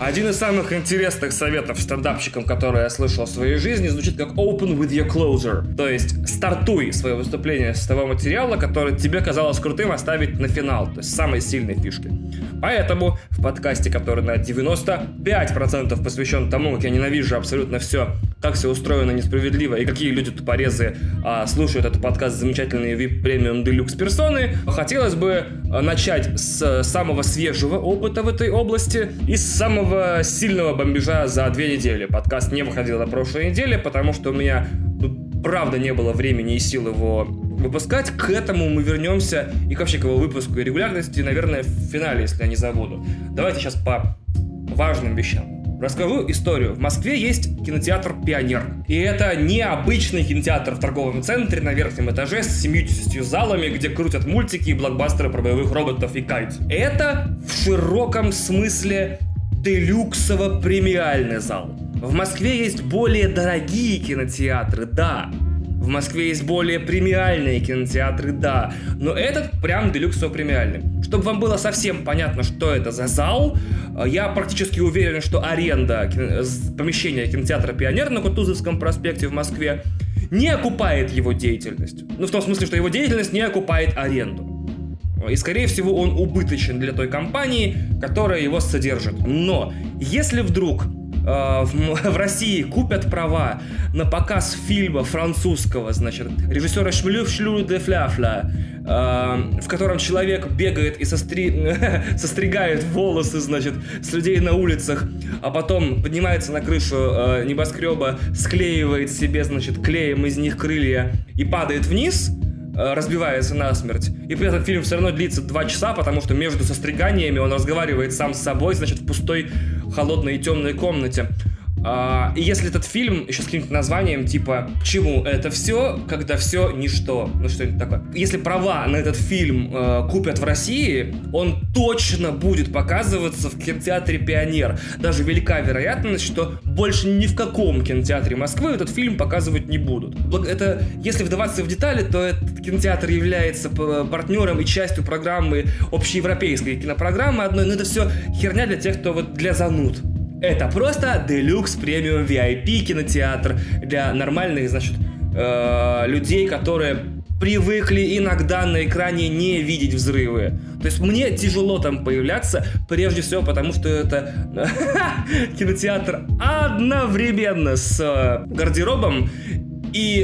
Один из самых интересных советов стендапщикам, которые я слышал в своей жизни, звучит как «open with your closer». То есть стартуй свое выступление с того материала, который тебе казалось крутым оставить на финал, то есть самые сильные фишки. Поэтому в подкасте, который на 95% посвящен тому, как я ненавижу абсолютно все, как все устроено несправедливо и какие люди тупорезы слушают этот подкаст замечательные VIP премиум делюкс персоны, хотелось бы начать с самого свежего опыта в этой области и с самого сильного бомбежа за 2 недели. Подкаст не выходил на прошлой неделе, потому что у меня, правда, не было времени и сил его выпускать. К этому мы вернемся и к вообще к его выпуску и регулярности, наверное, в финале, если я не забуду. Давайте сейчас по важным вещам. Расскажу историю. В Москве есть кинотеатр «Пионер». И это необычный кинотеатр в торговом центре на верхнем этаже с 70 залами, где крутят мультики и блокбастеры про боевых роботов и кайт. Это в широком смысле делюксово-премиальный зал. В Москве есть более дорогие кинотеатры, да. В Москве есть более премиальные кинотеатры, да. Но этот прям делюксово-премиальный. Чтобы вам было совсем понятно, что это за зал, я практически уверен, что аренда помещения кинотеатра «Пионер» на Кутузовском проспекте в Москве не окупает его деятельность. Ну, в том смысле, что его деятельность не окупает аренду. И, скорее всего, он убыточен для той компании, которая его содержит. Но если вдруг в России купят права на показ фильма французского, значит, режиссера Шмлю де Фляфля, в котором человек бегает и состригает волосы, значит, с людей на улицах, а потом поднимается на крышу небоскреба, склеивает себе, значит, клеем из них крылья и падает вниз, разбивается насмерть. И при этом фильм все равно длится 2 часа, потому что между состриганиями он разговаривает сам с собой, значит, в пустой, холодной и темной комнате. И если этот фильм еще с каким-то названием типа «К чему это все, когда все ничто», ну что-нибудь такое. Если права на этот фильм купят в России, он точно будет показываться в кинотеатре «Пионер». Даже велика вероятность, что больше ни в каком кинотеатре Москвы этот фильм показывать не будут. Это, если вдаваться в детали, то этот кинотеатр является партнером и частью программы общеевропейской кинопрограммы одной, но это все херня для тех, кто вот для зануд. Это просто Deluxe Premium VIP кинотеатр для нормальных, значит, людей, которые привыкли иногда на экране не видеть взрывы. То есть мне тяжело там появляться, прежде всего потому, что это кинотеатр одновременно с гардеробом и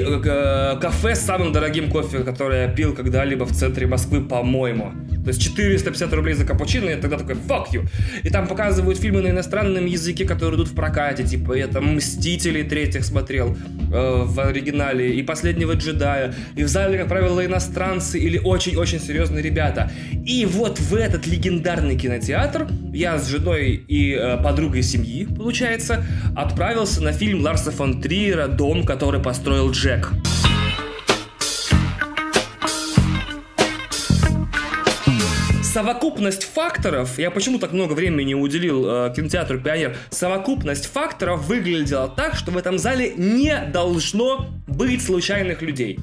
кафе с самым дорогим кофе, которое я пил когда-либо в центре Москвы, по-моему. То есть 450 рублей за капучино, и тогда такой «fuck you». И там показывают фильмы на иностранном языке, которые идут в прокате. Типа я там «Мстителей» третьих смотрел в оригинале, и «Последнего джедая». И в зале, как правило, иностранцы или очень-очень серьезные ребята. И вот в этот легендарный кинотеатр я с женой и подругой семьи, получается, отправился на фильм Ларса фон Триера «Дом, который построил Джек». Совокупность факторов, я почему так много времени уделил кинотеатру «Пионер», совокупность факторов выглядела так, что в этом зале не должно быть случайных людей.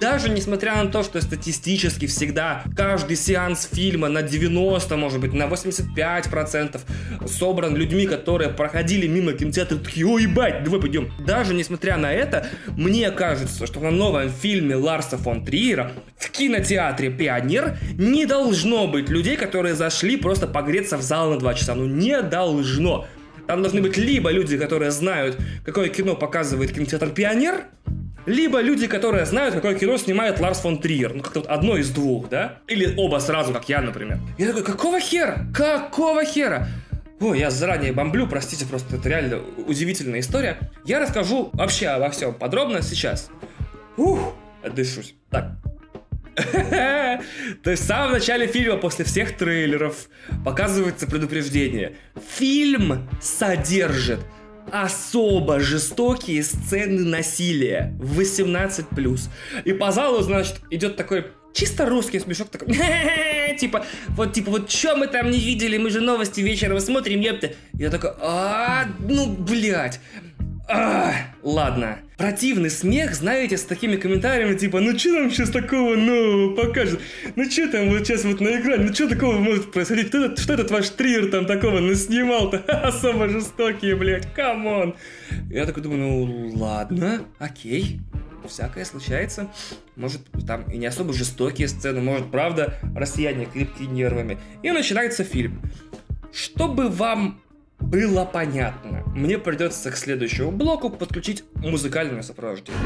Даже несмотря на то, что статистически всегда каждый сеанс фильма на 90, может быть, на 85% собран людьми, которые проходили мимо кинотеатра, такие: «О, ебать, давай пойдем». Даже несмотря на это, мне кажется, что на новом фильме Ларса фон Триера в кинотеатре «Пионер» не должно быть людей, которые зашли просто погреться в зал на 2 часа. Ну, не должно. Там должны быть либо люди, которые знают, какое кино показывает кинотеатр «Пионер», либо люди, которые знают, какое кино снимает Ларс фон Триер. Ну, как-то вот одно из двух, да? Или оба сразу, как я, например. Я такой: какого хера? Какого хера? Ой, я заранее бомблю, простите, просто это реально удивительная история. Я расскажу вообще обо всем подробно сейчас. Отдышусь. Так. То есть в самом начале фильма, после всех трейлеров, показывается предупреждение. Фильм содержит особо жестокие сцены насилия. 18+. И по залу, значит, идет такой чисто русский смешок, такой типа, вот чё мы там не видели, мы же новости вечером смотрим, ёпта. Я такой: а, ну, блядь. Ладно. Противный смех, знаете, с такими комментариями, типа, ну что там сейчас такого нового покажет? Ну что там вот сейчас вот на экране? Ну что такого может происходить? Что этот ваш Триер там такого наснимал-то? Особо жестокие, блядь, камон. Я такой думаю, ну ладно, окей. Всякое случается. Может, там и не особо жестокие сцены, может, правда, россияне крепкие нервами. И начинается фильм. Чтобы вам было понятно, мне придется к следующему блоку подключить музыкальное сопровождение.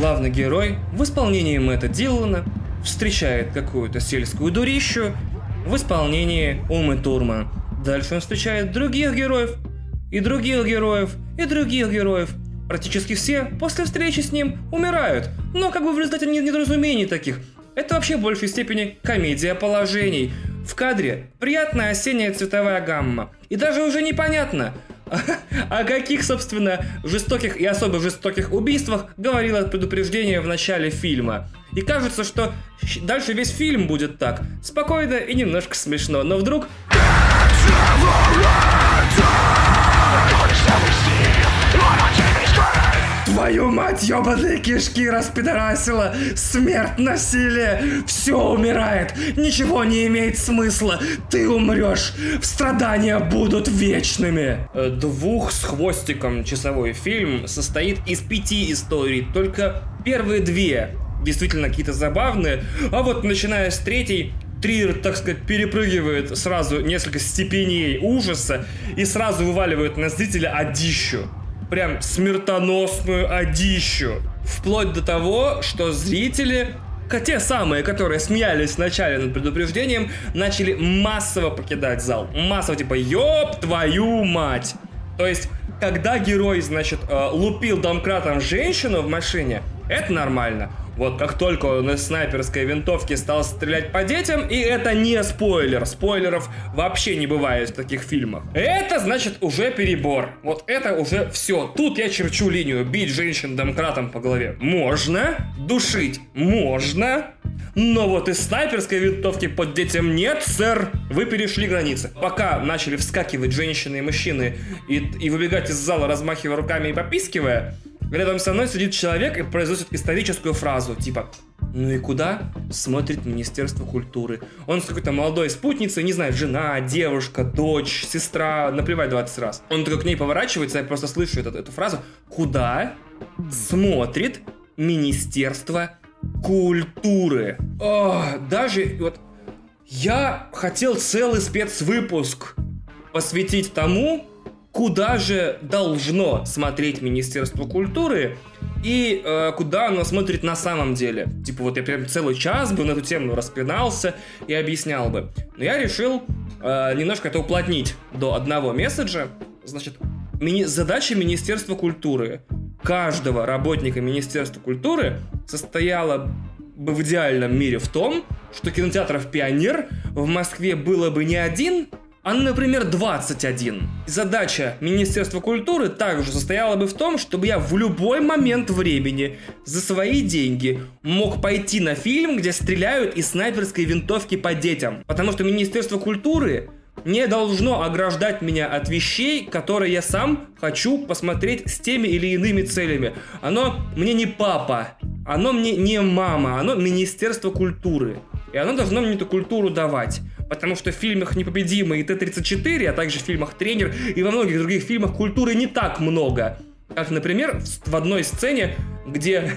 Главный герой в исполнении Мэтта Дилона встречает какую-то сельскую дурищу в исполнении Умы Турман. Дальше он встречает других героев, и других героев, и других героев. Практически все после встречи с ним умирают, но как бы в результате недоразумений таких. Это вообще в большей степени комедия положений. В кадре приятная осенняя цветовая гамма. И даже уже непонятно, о каких, собственно, жестоких и особо жестоких убийствах говорило предупреждение в начале фильма. И кажется, что дальше весь фильм будет так. Спокойно и немножко смешно. Но вдруг... Твою мать, ёбаные кишки распидорасила! Смерть, насилие! Все умирает! Ничего не имеет смысла! Ты умрешь! Страдания будут вечными! Двух с хвостиком часовой фильм состоит из 5 историй, только первые 2 действительно какие-то забавные, а вот начиная с 3... Триер, так сказать, перепрыгивает сразу несколько степеней ужаса и сразу вываливает на зрителя одищу. Прям смертоносную одищу. Вплоть до того, что зрители, те самые, которые смеялись вначале над предупреждением, начали массово покидать зал. Массово, типа, ёб твою мать. То есть, когда герой, значит, лупил домкратом женщину в машине, это нормально. Вот как только он из снайперской винтовки стал стрелять по детям, и это не спойлер, спойлеров вообще не бывает в таких фильмах. Это, значит, уже перебор. Вот это уже все. Тут я черчу линию. Бить женщин домкратом по голове можно, душить можно, но вот из снайперской винтовки под детям нет, сэр. Вы перешли границы. Пока начали вскакивать женщины и мужчины и выбегать из зала, размахивая руками и попискивая, рядом со мной сидит человек и произносит историческую фразу, типа, ну и куда смотрит Министерство культуры? Он с какой-то молодой спутницей, не знаю, жена, девушка, дочь, сестра, наплевать 20 раз. Он только к ней поворачивается, я просто слышу эту фразу. Куда смотрит Министерство культуры? О, даже вот я хотел целый спецвыпуск посвятить тому, куда же должно смотреть Министерство культуры и куда оно смотрит на самом деле. Типа вот я прям целый час бы на эту тему распинался и объяснял бы. Но я решил немножко это уплотнить до одного месседжа. Значит, задача Министерства культуры, каждого работника Министерства культуры состояла бы в идеальном мире в том, что кинотеатров «Пионер» в Москве было бы не 1, а, например, 21. Задача Министерства культуры также состояла бы в том, чтобы я в любой момент времени за свои деньги мог пойти на фильм, где стреляют из снайперской винтовки по детям. Потому что Министерство культуры не должно ограждать меня от вещей, которые я сам хочу посмотреть с теми или иными целями. Оно мне не папа, оно мне не мама, оно Министерство культуры. И оно должно мне эту культуру давать. Потому что в фильмах «Непобедимый» и Т-34, а также в фильмах «Тренер» и во многих других фильмах культуры не так много. Как, например, в одной сцене, где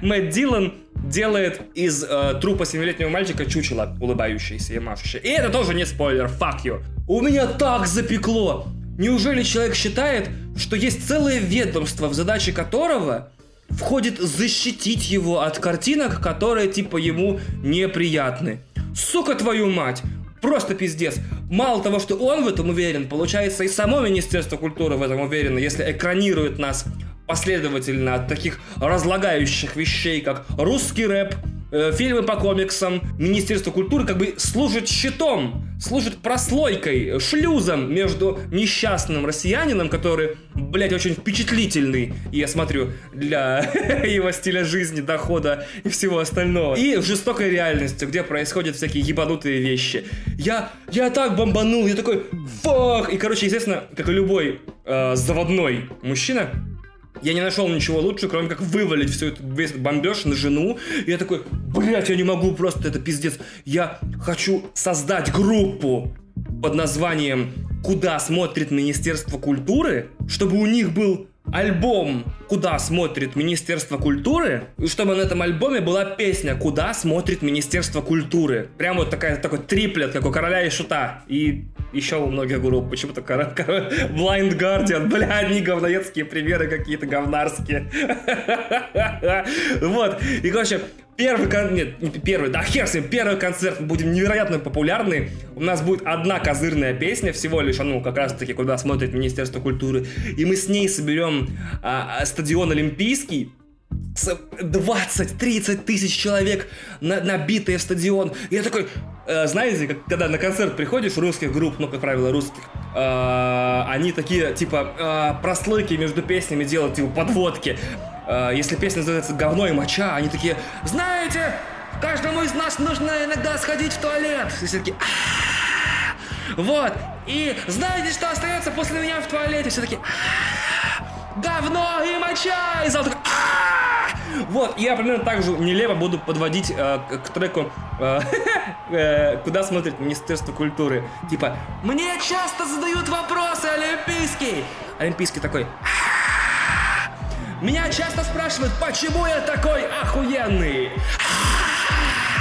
Мэтт Дилон делает из трупа 7-летнего мальчика чучело, улыбающееся и машущее. И это тоже не спойлер, fuck you. У меня так запекло! Неужели человек считает, что есть целое ведомство, в задачи которого входит защитить его от картинок, которые типа ему неприятны? Сука твою мать! Просто пиздец! Мало того, что он в этом уверен, получается, и само Министерство культуры в этом уверено, если экранирует нас последовательно от таких разлагающих вещей, как русский рэп, фильмы по комиксам. Министерство культуры как бы служит щитом служит прослойкой, шлюзом между несчастным россиянином, который, блядь, очень впечатлительный, я смотрю, для его стиля жизни, дохода и всего остального, и жестокой реальностью, где происходят всякие ебанутые вещи. Я так бомбанул, я такой, фак! И, короче, естественно, как и любой заводной мужчина, я не нашел ничего лучше, кроме как вывалить всю эту, весь этот бомбеж на жену. И я такой, блять, я не могу, просто это пиздец. Я хочу создать группу под названием «Куда смотрит Министерство культуры», чтобы у них был альбом «Куда смотрит Министерство культуры», и чтобы на этом альбоме была песня «Куда смотрит Министерство культуры». Прям вот такой триплет, как у Короля и Шута. И еще у многих групп. Почему-то Blind Guardian. Бля, одни говноедские примеры какие-то говнарские. Вот. И, короче, первый концерт мы будем невероятно популярны. У нас будет одна козырная песня, всего лишь, как раз-таки, куда смотрит Министерство культуры. И мы с ней соберем стадион Олимпийский. 20-30 тысяч человек, набитые в стадион. И я такой... Знаете, когда на концерт приходишь русских групп, как правило, русских, они такие, типа, прослойки между песнями делают, типа, подводки. Если песня называется «Говно и моча», они такие, знаете, каждому из нас нужно иногда сходить в туалет. И все такие, вот, и знаете, что остается после меня в туалете? Все такие, говно и моча! И зал такой, вот, я примерно так же нелепо буду подводить к треку «Куда смотрит Министерство культуры». Типа, мне часто задают вопросы, Олимпийский. Олимпийский такой, меня часто спрашивают, почему я такой охуенный.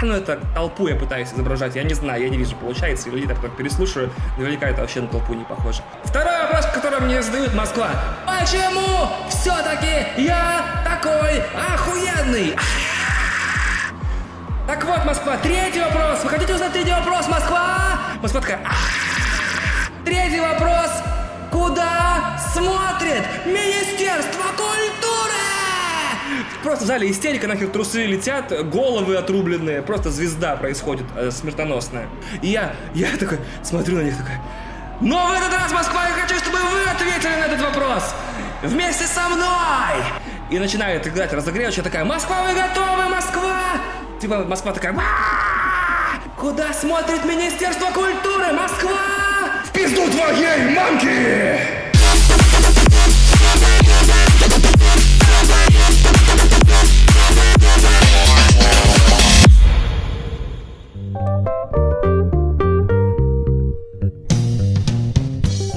Это толпу я пытаюсь изображать, я не знаю, я не вижу, получается, или так как переслушаю, наверняка это вообще на толпу не похоже. Второй вопрос, который мне задают, Москва. Почему все-таки я такой охуенный? Так вот, Москва, третий вопрос. Вы хотите узнать третий вопрос, Москва? Москва такая. Третий вопрос. Куда смотрит Министерство культуры? Просто в зале истерика, нахер трусы летят, головы отрубленные, просто звезда происходит смертоносная. И я такой смотрю на них, такой, но в этот раз, Москва, я хочу, чтобы вы ответили на этот вопрос вместе со мной. И начинает играть разогревающая такая, Москва, вы готовы, Москва? Типа Москва такая, куда смотрит Министерство культуры, Москва? В пизду твоей мамки!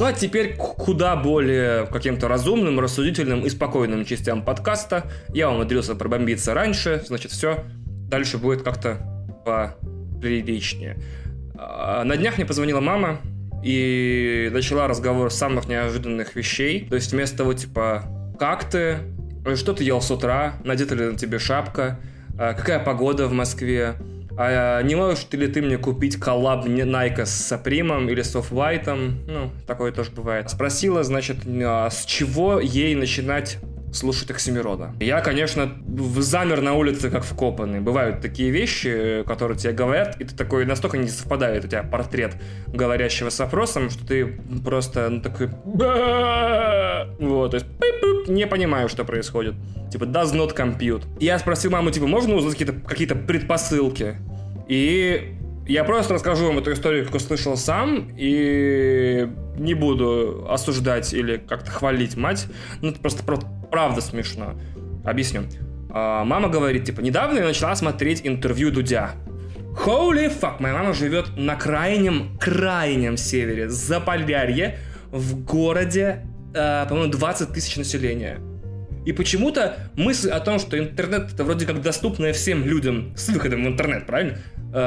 А теперь к куда более каким-то разумным, рассудительным и спокойным частям подкаста. Я вам умудрился пробомбиться раньше, значит, все дальше будет как-то поприличнее. На днях мне позвонила мама и начала разговор с самых неожиданных вещей. То есть вместо того, типа, как ты, что ты ел с утра, надета ли на тебе шапка, какая погода в Москве, не можешь ли ты мне купить коллаб Nike с Supreme или с Off-White? Такое тоже бывает. Спросила, значит, с чего ей начинать слушать Оксимирона. Я, конечно, замер на улице, как вкопанный. Бывают такие вещи, которые тебе говорят, и ты такой, настолько не совпадает у тебя портрет говорящего с вопросом, что ты просто, такой... Вот, то есть... Не понимаю, что происходит. Типа, does not compute. Я спросил маму, типа, можно узнать какие-то предпосылки? И я просто расскажу вам эту историю, как услышал сам, и не буду осуждать или как-то хвалить мать. Это просто правда смешно. Объясню. Мама говорит, типа, недавно я начала смотреть интервью Дудя. Holy fuck, моя мама живет на крайнем севере, Заполярье, в городе, по-моему, 20 тысяч населения. И почему-то мысль о том, что интернет это вроде как доступное всем людям с выходом в интернет, правильно?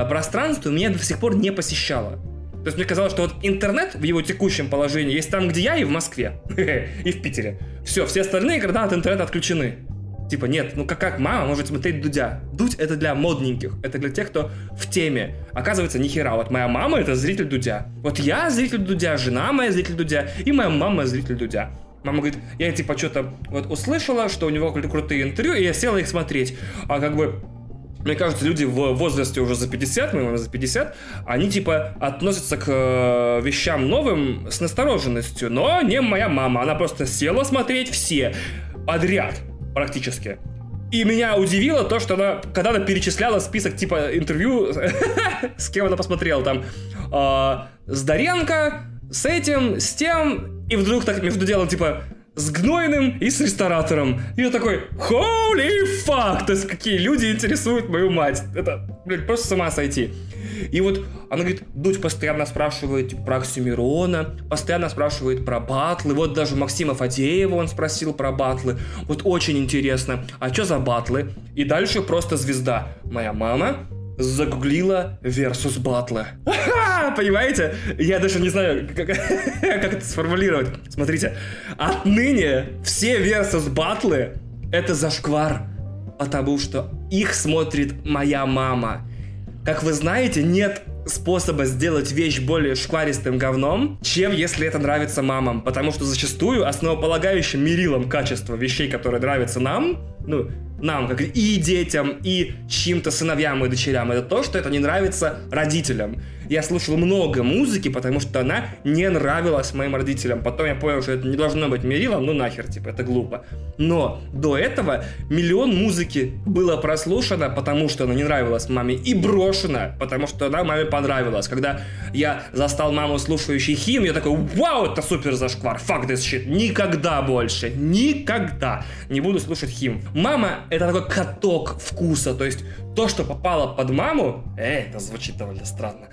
Пространство меня до сих пор не посещало. То есть мне казалось, что вот интернет в его текущем положении есть там, где я, и в Москве, и в Питере. Все остальные города от интернета отключены. Типа, нет, как мама может смотреть Дудя? Дудь это для модненьких, это для тех, кто в теме. Оказывается, нихера, вот моя мама это зритель Дудя. Вот я зритель Дудя, жена моя зритель Дудя, и моя мама зритель Дудя. Мама говорит, я типа что-то вот услышала, что у него крутые интервью, и я села их смотреть. А как бы мне кажется, люди в возрасте уже за 50, мы за 50, они типа относятся к вещам новым с настороженностью. Но не моя мама, она просто села смотреть все подряд практически. И меня удивило то, что она, когда она перечисляла список типа интервью, с кем она посмотрела там, с Доренко, с этим, с тем, и вдруг так между делом типа с Гнойным и с Ресторатором. И я такой, holy fuck, то есть какие люди интересуют мою мать. Это, блядь, просто с ума сойти. И вот она говорит, Дудь постоянно спрашивает про Оксимирона, постоянно спрашивает про батлы. Вот даже Максима Фадеева он спросил про батлы. Вот очень интересно, а что за батлы? И дальше просто звезда. Моя мама загуглила «Версус батлы». Понимаете? Я даже не знаю, как это сформулировать. Смотрите. Отныне все «Версус батлы» — это зашквар, потому что их смотрит моя мама. Как вы знаете, нет способа сделать вещь более шкваристым говном, чем если это нравится мамам. Потому что зачастую основополагающим мерилом качества вещей, которые нравятся нам, ну, нам, как и детям, и чьим-то сыновьям и дочерям, это то, что это не нравится родителям. Я слушал много музыки, потому что она не нравилась моим родителям. Потом я понял, что это не должно быть мерилом, ну нахер, типа, это глупо. Но до этого миллион музыки было прослушано, потому что она не нравилась маме, и брошено, потому что она маме понравилась. Когда я застал маму, слушающей химн, я такой, вау, это супер зашквар, fuck this shit, никогда больше, никогда не буду слушать химн. Мама — это такой каток вкуса, то есть то, что попало под маму, это звучит довольно странно.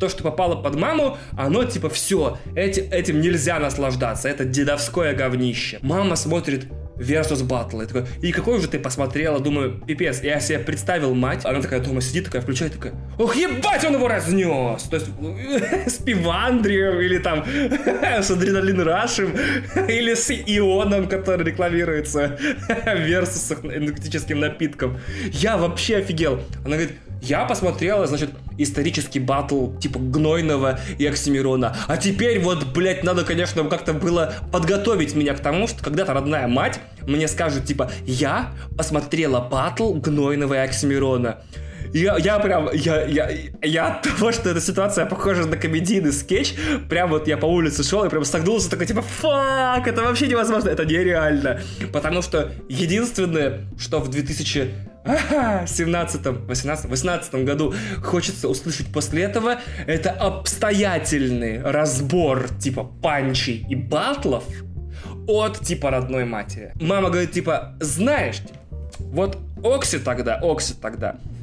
То, что попало под маму, оно типа все, этим нельзя наслаждаться, это дедовское говнище. Мама смотрит «Версус батлы». Я такой, и какой же ты посмотрела? Думаю, пипец. Я себе представил мать. Она такая дома сидит, такая включает, такая, ох, ебать, он его разнес! То есть с пивандрием, или там с адреналин рашем, или с ионом, который рекламируется в «Версусах» энергетическим напитком. Я вообще офигел. Она говорит, я посмотрела, значит, исторический батл типа Гнойного и Оксимирона. А теперь вот, блядь, надо, конечно, как-то было подготовить меня к тому, что когда-то родная мать мне скажет, типа, я посмотрела батл Гнойного и Оксимирона. Я от того, что эта ситуация похожа на комедийный скетч, прям вот я по улице шел и прям согнулся, такой типа, фак, это вообще невозможно, это нереально. Потому что единственное, что в 2018 году хочется услышать после этого, это обстоятельный разбор типа панчей и батлов от типа родной матери. Мама говорит, типа, знаешь, вот Окси тогда,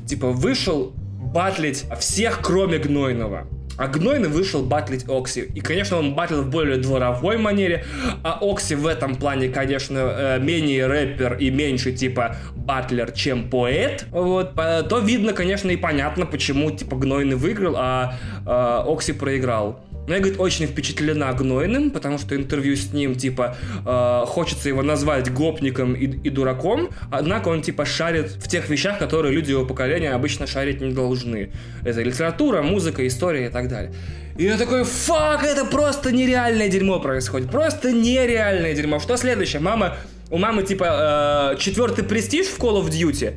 типа, вышел батлить всех, кроме Гнойного. А Гнойный вышел батлить Окси. И, конечно, он батлил в более дворовой манере, а Окси в этом плане, конечно, менее рэпер и меньше, типа, батлер, чем поэт. Вот, то видно, конечно, и понятно, почему, типа, Гнойный выиграл, а Окси проиграл. Но я, говорит, очень впечатлена Гнойным, потому что интервью с ним, типа, хочется его назвать гопником и дураком, однако он, типа, шарит в тех вещах, которые люди его поколения обычно шарить не должны. Это литература, музыка, история и так далее. И я такой, фак, это просто нереальное дерьмо происходит, просто нереальное дерьмо. Что следующее? У мамы, типа, 4-й престиж в Call of Duty?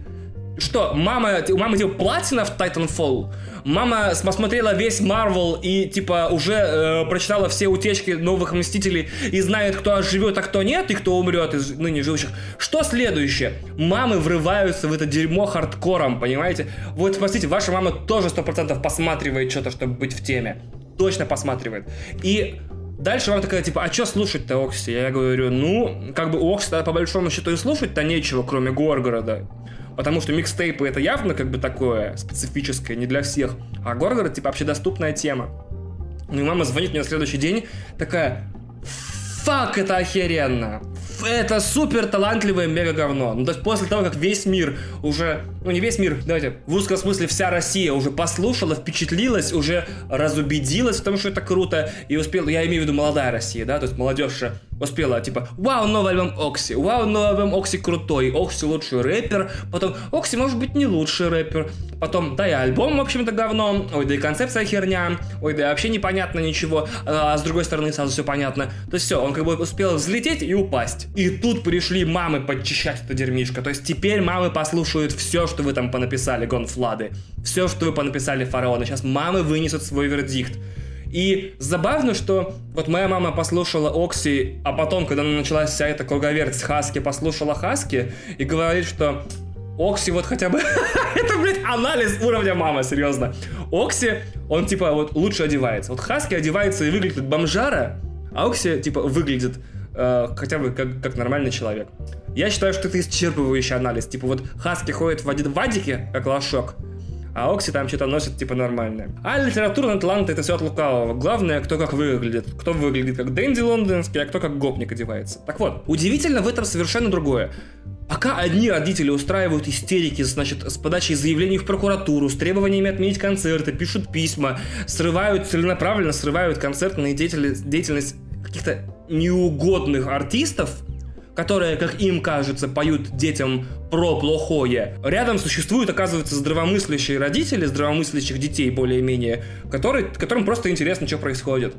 Что, у мамы типа платина в Titanfall? Мама посмотрела весь Marvel и типа уже прочитала все утечки новых Мстителей и знает, кто живет, а кто нет, и кто умрет из ныне живущих. Что следующее? Мамы врываются в это дерьмо хардкором, понимаете? Вот спросите, ваша мама тоже 100% посматривает что-то, чтобы быть в теме. Точно посматривает. И дальше мама такая, типа, а что слушать-то, Окси? Я говорю, ну, как бы у Окси по большому счету и слушать-то нечего, кроме Горгорода. Потому что микстейпы — это явно как бы такое специфическое, не для всех. А Горгород, типа, общедоступная тема. Ну и мама звонит мне на следующий день, такая, фак, это охеренно. Это супер талантливое мега-говно. Ну, то есть после того, как весь мир уже, ну не весь мир, давайте, в узком смысле вся Россия уже послушала, впечатлилась, уже разубедилась в том, что это круто, и успела, я имею в виду молодая Россия, да, то есть молодежь успела, типа, вау, новый альбом Окси, вау, новый альбом Окси крутой, Окси лучший рэпер, потом Окси может быть не лучший рэпер, потом, да и альбом, в общем-то, говно, ой, да и концепция херня, ой, да и вообще непонятно ничего, а с другой стороны сразу все понятно, то есть все, он как бы успел взлететь и упасть. И тут пришли мамы подчищать это дерьмишко. То есть теперь мамы послушают все, что вы там понаписали, гонфлады. Все, что вы понаписали, фараоны. Сейчас мамы вынесут свой вердикт. И забавно, что вот моя мама послушала Окси, а потом, когда началась вся эта круговерть с Хаски, послушала Хаски и говорит, что Окси вот хотя бы... Это, блядь, анализ уровня мамы, серьезно. Окси, он типа вот лучше одевается. Вот Хаски одевается и выглядит бомжара, а Окси типа выглядит хотя бы как нормальный человек. Я считаю, что это исчерпывающий анализ. Типа вот Хаски ходит в вадике, как лошок, а Окси там что-то носит, типа, нормальное. А литературный талант — это все от лукавого. Главное, кто как выглядит. Кто выглядит как Дэнди Лондонский, а кто как гопник одевается. Так вот, удивительно в этом совершенно другое. Пока одни родители устраивают истерики, значит, с подачей заявлений в прокуратуру, с требованиями отменить концерты, пишут письма, целенаправленно срывают концертную деятельность каких-то неугодных артистов, которые, как им кажется, поют детям про плохое. Рядом существуют, оказывается, здравомыслящие родители, здравомыслящих детей более-менее, которым просто интересно, что происходит.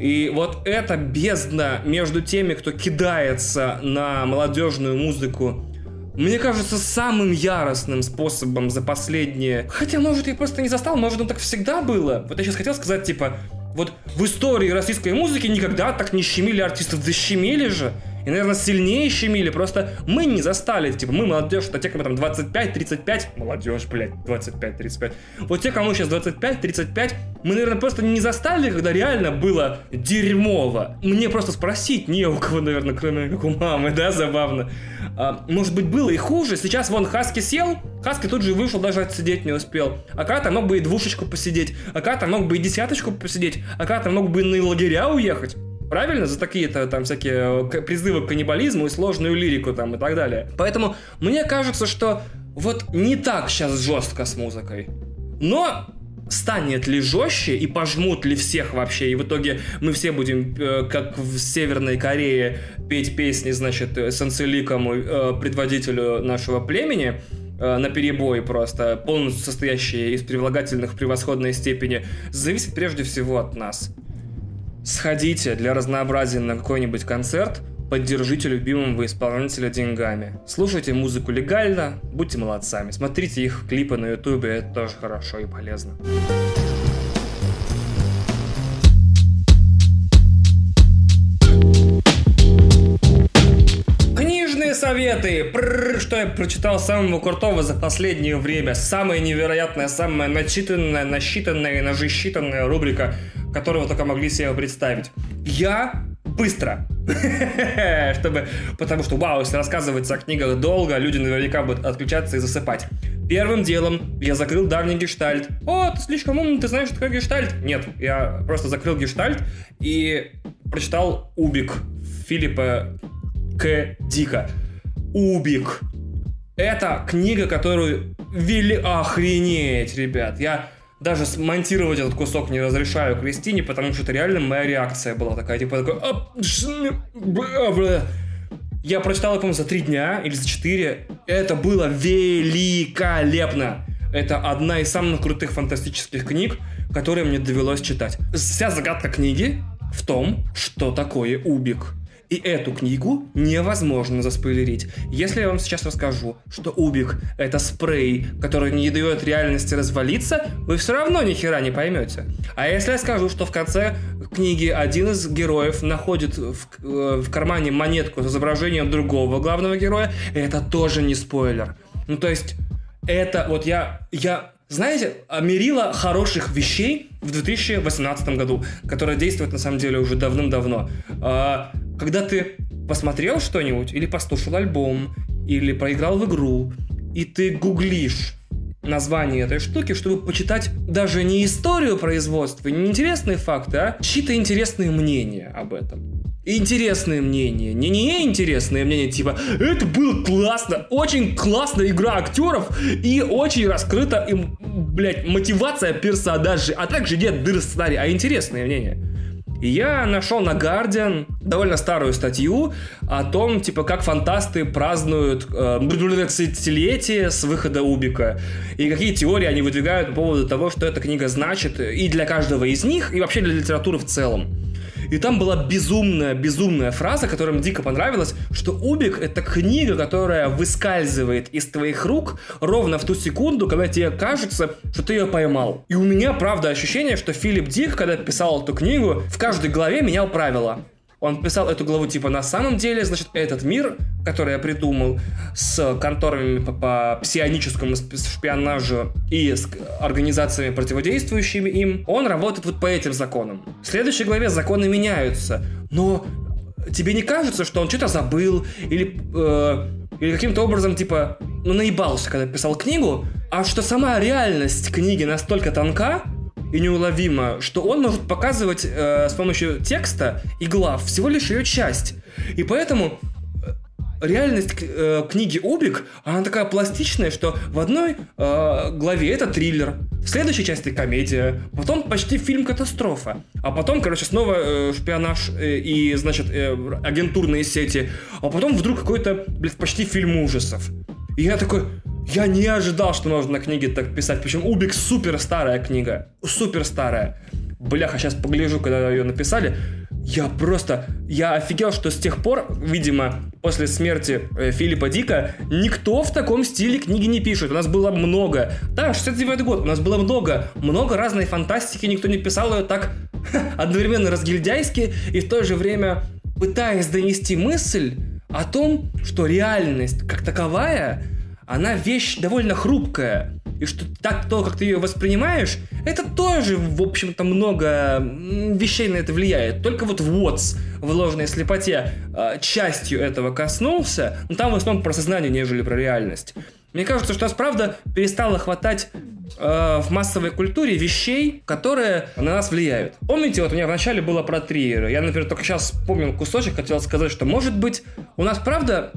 И вот эта бездна между теми, кто кидается на молодежную музыку, мне кажется, самым яростным способом за последние... Хотя, может, я просто не застал, может, он так всегда было. Вот я сейчас хотел сказать, типа, вот в истории российской музыки никогда так не щемили артистов, да щемили же. И, наверное, сильнее щемили, просто мы не застали. Типа, мы молодежь, а те, кому там 25-35... Молодежь, блядь, 25-35. Вот те, кому сейчас 25-35, мы, наверное, просто не застали, когда реально было дерьмово. Мне просто спросить не у кого, наверное, кроме как у мамы, да, забавно. Может быть, было и хуже. Сейчас, вон, Хаски сел, Хаски тут же вышел, даже отсидеть не успел. А Ката мог бы и двушечку посидеть, а Ката мог бы и десяточку посидеть, а Ката мог бы и на лагеря уехать. Правильно? За такие-то там всякие призывы к каннибализму и сложную лирику там и так далее. Поэтому мне кажется, что вот не так сейчас жестко с музыкой. Но станет ли жестче и пожмут ли всех вообще? И в итоге мы все будем, как в Северной Корее, петь песни, значит, сенсиликому предводителю нашего племени, наперебой просто, полностью состоящие из прилагательных в превосходной степени, зависит прежде всего от нас. Сходите для разнообразия на какой-нибудь концерт, поддержите любимого исполнителя деньгами. Слушайте музыку легально, будьте молодцами. Смотрите их клипы на ютубе, это тоже хорошо и полезно. Книжные советы! Что я прочитал самого крутого за последнее время. Самая невероятная, самая начитанная, насчитанная и нажесчитанная рубрика, которого только могли себе представить. Я быстро. Потому что, вау, если рассказывать о книгах долго, люди наверняка будут отключаться и засыпать. Первым делом я закрыл давний гештальт. О, ты слишком умный, ты знаешь, что такое гештальт? Нет, я просто закрыл гештальт и прочитал «Убик» Филиппа К. Дика. «Убик». Это книга, которую вели... Охренеть, ребят. Я... Даже смонтировать этот кусок не разрешаю Кристине, потому что это реально моя реакция была такая, типа такой... Я прочитал, по-моему, за 3 дня или за 4. Это было великолепно. Это одна из самых крутых фантастических книг, которые мне довелось читать. Вся загадка книги в том, что такое Убик. И эту книгу невозможно заспойлерить. Если я вам сейчас расскажу, что Убик — это спрей, который не дает реальности развалиться, вы все равно ни хера не поймете. А если я скажу, что в конце книги один из героев находит в кармане монетку с изображением другого главного героя, это тоже не спойлер. Ну, то есть, это вот я знаете, мерила хороших вещей в 2018 году, которая действует, на самом деле, уже давным-давно. Когда ты посмотрел что-нибудь, или послушал альбом, или проиграл в игру, и ты гуглишь название этой штуки, чтобы почитать даже не историю производства, не интересные факты, а чьи-то интересные мнения об этом. Интересные мнения. Не интересные мнения, типа, это было классно, очень классная игра актеров и очень раскрыта им, блядь, мотивация персонажей, а также нет дыр в сценарии, а интересные мнения. Я нашел на Guardian довольно старую статью о том, типа, как фантасты празднуют 20-летие с выхода Убика. И какие теории они выдвигают по поводу того, что эта книга значит и для каждого из них, и вообще для литературы в целом. И там была безумная фраза, которая мне дико понравилась, что «Убик» — это книга, которая выскальзывает из твоих рук ровно в ту секунду, когда тебе кажется, что ты ее поймал. И у меня, правда, ощущение, что Филипп Дик, когда писал эту книгу, в каждой главе менял правила. Он писал эту главу типа «На самом деле, значит, этот мир, который я придумал с конторами по псионическому шпионажу и с организациями, противодействующими им, он работает вот по этим законам». В следующей главе законы меняются, но тебе не кажется, что он что-то забыл или каким-то образом типа наебался, когда писал книгу, а что сама реальность книги настолько тонка и неуловимо, что он может показывать с помощью текста и глав всего лишь ее часть. И поэтому реальность книги «Убик», она такая пластичная, что в одной главе это триллер, в следующей части комедия, потом почти фильм-катастрофа, а потом, короче, снова шпионаж и, значит, агентурные сети, а потом вдруг какой-то, блядь, почти фильм ужасов. И я такой... Я не ожидал, что можно на книге так писать. Причем «Убик» супер старая книга. Супер старая. Бляха, сейчас погляжу, когда ее написали. Я офигел, что с тех пор, видимо, после смерти Филиппа Дика, никто в таком стиле книги не пишет. У нас было много. Да, 69-й год, у нас было много разной фантастики. Никто не писал ее так одновременно разгильдяйски и в то же время пытаясь донести мысль о том, что реальность как таковая... Она вещь довольно хрупкая, и что так то, как ты ее воспринимаешь, это тоже, в общем-то, много вещей на это влияет. Только вот Уотс в «Ложной слепоте» частью этого коснулся, но там в основном про сознание, нежели про реальность. Мне кажется, что нас, правда, перестало хватать в массовой культуре вещей, которые на нас влияют. Помните, вот у меня вначале было про Триера. Я, например, только сейчас вспомнил кусочек, хотел сказать, что, может быть, у нас, правда...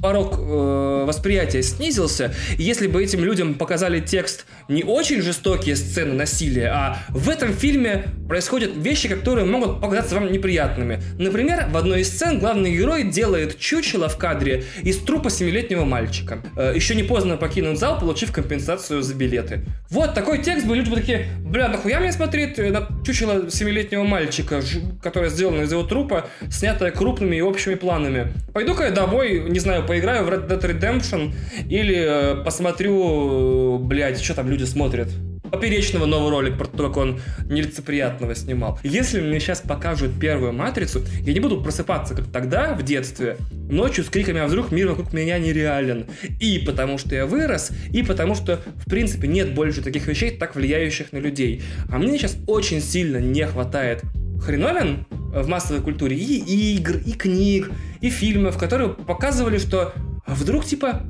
порог восприятия снизился, и если бы этим людям показали текст не очень жестокие сцены насилия, а в этом фильме происходят вещи, которые могут показаться вам неприятными. Например, в одной из сцен главный герой делает чучело в кадре из трупа семилетнего мальчика. Еще не поздно покинуть зал, получив компенсацию за билеты. Вот такой текст бы люди бы такие: бля, нахуя мне смотреть на чучело семилетнего мальчика, которое сделано из его трупа, снятое крупными и общими планами. Пойду-ка я домой, не знаю, поиграю в Red Dead Redemption или посмотрю, блядь, что там люди смотрят. Поперечного новый ролик про то, как он нелицеприятного снимал. Если мне сейчас покажут первую «Матрицу», я не буду просыпаться, как тогда, в детстве, ночью с криками: «А вдруг мир вокруг меня нереален?» И потому что я вырос, и потому что, в принципе, нет больше таких вещей, так влияющих на людей. А мне сейчас очень сильно не хватает хреновин в массовой культуре, и игр, и книг, и фильмов, которые показывали, что вдруг, типа,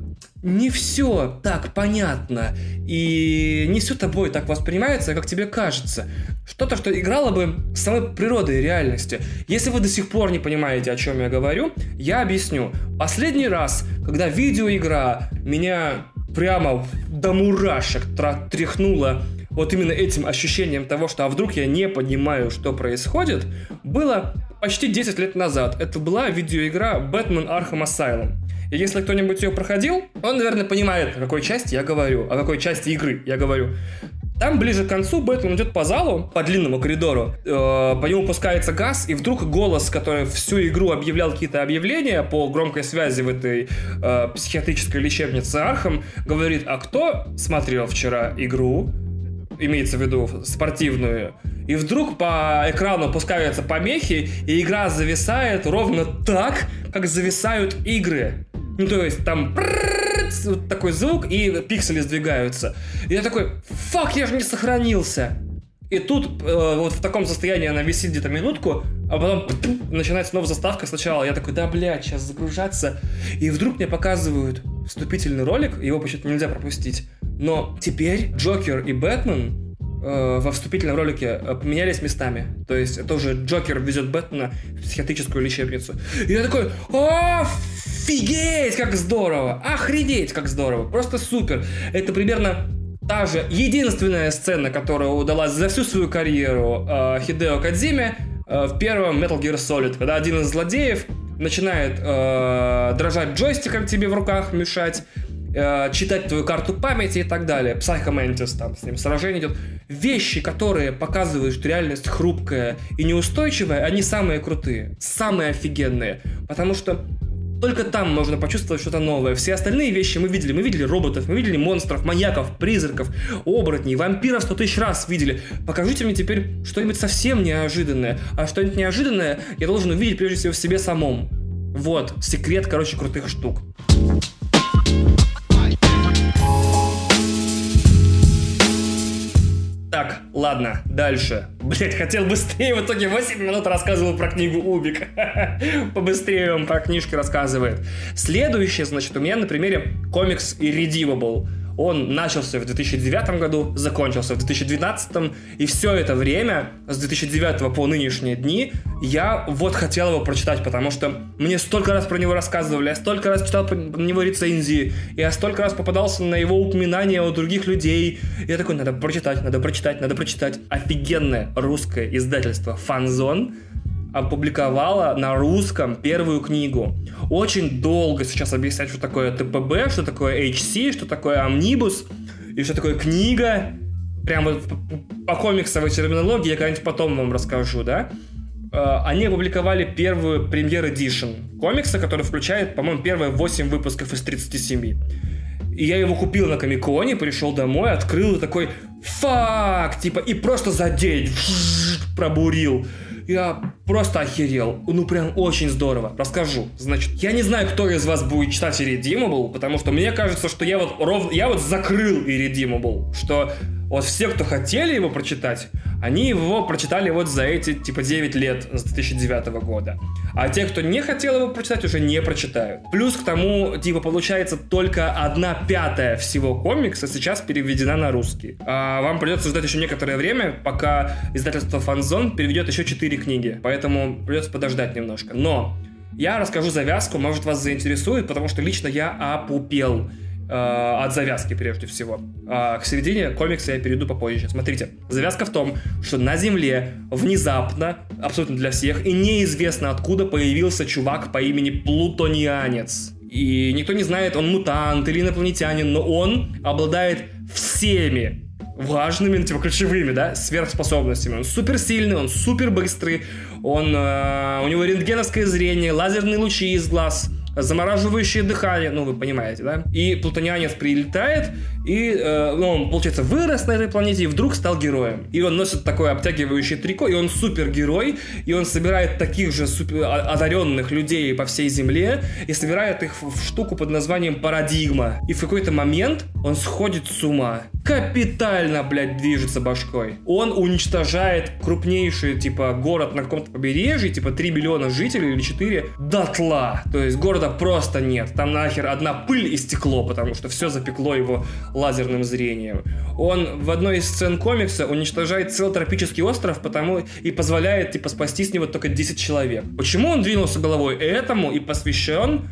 не все так понятно, и не все тобой так воспринимается, как тебе кажется. Что-то, что играло бы с самой природой реальности. Если вы до сих пор не понимаете, о чем я говорю, я объясню. Последний раз, когда видеоигра меня прямо до мурашек тряхнула вот именно этим ощущением того, что «а вдруг я не понимаю, что происходит», было почти 10 лет назад. Это была видеоигра «Batman Arkham Asylum». И если кто-нибудь ее проходил, он, наверное, понимает, о какой части я говорю, о какой части игры я говорю. Там ближе к концу Бэтмен идет по залу, по длинному коридору, по нему пускается газ, и вдруг голос, который всю игру объявлял какие-то объявления по громкой связи в этой психиатрической лечебнице Архам, говорит: «А кто смотрел вчера игру?» Имеется в виду спортивную. И вдруг по экрану пускаются помехи, и игра зависает ровно так, как зависают игры. Ну, то есть там вот такой звук, и пиксели сдвигаются. И я такой: «Фак, я же не сохранился!» И тут вот в таком состоянии она висит где-то минутку, а потом начинается новая заставка сначала. Я такой: «Да, блядь, сейчас загружаться». И вдруг мне показывают вступительный ролик, его почему-то нельзя пропустить. Но теперь Джокер и Бэтмен во вступительном ролике поменялись местами. То есть это уже Джокер везет Бэтмена в психиатрическую лечебницу. И я такой: «Офигеть, как здорово! Охренеть, как здорово! Просто супер!» Это примерно та же единственная сцена, которая удалась за всю свою карьеру Хидео Кодзиме в первом Metal Gear Solid, когда один из злодеев начинает дрожать джойстиком тебе в руках, мешать, читать твою карту памяти и так далее. Psycho Mantis, там с ним сражение идет. Вещи, которые показывают, что реальность хрупкая и неустойчивая, они самые крутые, самые офигенные, потому что только там можно почувствовать что-то новое. Все остальные вещи мы видели. Мы видели роботов, мы видели монстров, маньяков, призраков, оборотней, вампиров 100 тысяч раз видели. Покажите мне теперь что-нибудь совсем неожиданное. А что-нибудь неожиданное я должен увидеть прежде всего в себе самом. Вот, секрет, короче, крутых штук. Так, ладно, дальше. Блять, хотел быстрее, в итоге 8 минут рассказывал про книгу Убик. Побыстрее он про книжки рассказывает. Следующее, значит, у меня на примере комикс Irredeemable. Он начался в 2009 году, закончился в 2012, и все это время, с 2009 по нынешние дни, я вот хотел его прочитать, потому что мне столько раз про него рассказывали, я столько раз читал про него рецензии, я столько раз попадался на его упоминания у других людей. Я такой, надо прочитать, надо прочитать, надо прочитать. Офигенное русское издательство «Фанзон» опубликовала на русском первую книгу. Очень долго сейчас объяснять, что такое ТПБ, что такое HC, что такое амнибус и что такое книга. Прям вот по комиксовой терминологии я когда-нибудь потом вам расскажу, да? Они опубликовали первую Premier Edition комикса, который включает, по-моему, первые 8 выпусков из 37. И я его купил на Комиконе, пришел домой, открыл и такой «фак!» типа, и просто за день пробурил. Я просто охерел. Ну, прям очень здорово. Расскажу. Значит, я не знаю, кто из вас будет читать Irredeemable, потому что мне кажется, что я вот закрыл Irredeemable, что вот все, кто хотели его прочитать, они его прочитали вот за эти, 9 лет с 2009 года. А те, кто не хотел его прочитать, уже не прочитают. Плюс к тому, получается только 1/5 всего комикса сейчас переведена на русский. А вам придется ждать еще некоторое время, пока издательство «Фанзон» переведет еще 4 книги. Поэтому придется подождать немножко. Но я расскажу завязку, может, вас заинтересует, потому что лично я опупел от завязки прежде всего. К середине комикса я перейду попозже. Смотрите, завязка в том, что на Земле внезапно, абсолютно для всех, и неизвестно откуда появился чувак по имени Плутонианец. И никто не знает, он мутант или инопланетянин, но он обладает всеми важными, ключевыми, да, сверхспособностями. Он суперсильный, он супербыстрый, у него рентгеновское зрение, лазерные лучи из глаз, замораживающее дыхание, вы понимаете, да? И плутонианец прилетает, и он, получается, вырос на этой планете и вдруг стал героем. И он носит такое обтягивающее трико, и он супергерой, и он собирает таких же одаренных людей по всей Земле, и собирает их в штуку под названием «Парадигма». И в какой-то момент он сходит с ума. Капитально, блядь, движется башкой. Он уничтожает крупнейший, город на каком-то побережье, 3 миллиона жителей или 4, дотла. То есть город просто нет. Там нахер одна пыль и стекло, потому что все запекло его лазерным зрением. Он в одной из сцен комикса уничтожает целый тропический остров, потому и позволяет, спасти с него только 10 человек. Почему он двинулся головой? Этому и посвящен